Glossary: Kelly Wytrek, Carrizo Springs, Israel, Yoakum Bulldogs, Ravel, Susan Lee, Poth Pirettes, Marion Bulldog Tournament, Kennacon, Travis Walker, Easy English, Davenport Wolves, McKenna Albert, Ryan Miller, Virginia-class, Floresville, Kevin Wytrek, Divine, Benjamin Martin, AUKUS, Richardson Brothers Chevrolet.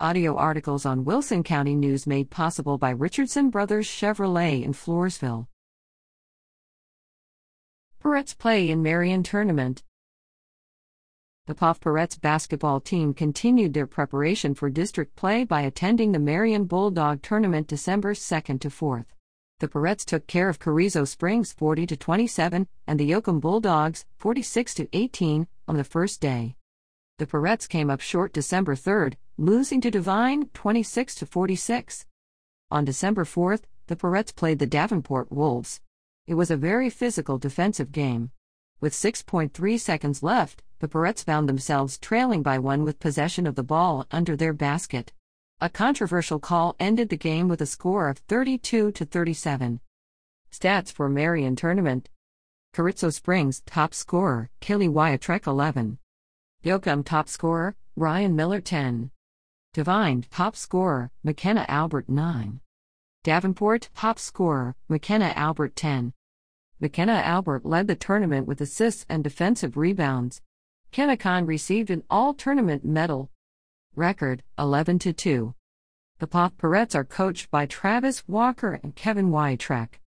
Audio articles on Wilson County News made possible by Richardson Brothers Chevrolet in Floresville. Pirettes play in Marion Tournament. The Poth Pirettes basketball team continued their preparation for district play by attending the Marion Bulldog Tournament December 2nd to 4th. The Pirettes took care of Carrizo Springs 40-27 and the Yoakum Bulldogs 46-18 on the first day. The Pirettes came up short December 3rd, losing to Divine 26-46. On December 4th, the Pirettes played the Davenport Wolves. It was a very physical defensive game. With 6.3 seconds left, the Pirettes found themselves trailing by one with possession of the ball under their basket. A controversial call ended the game with a score of 32-37. Stats for Marion Tournament. Carrizo Springs top scorer, Kelly Wytrek 11. Yoakum top scorer, Ryan Miller 10. Divine top scorer, McKenna Albert 9. Davenport top scorer, McKenna Albert 10. McKenna Albert led the tournament with assists and defensive rebounds. Kennacon received an all-tournament medal. Record 11-2. The Poth Pirettes are coached by Travis Walker and Kevin Wytrek.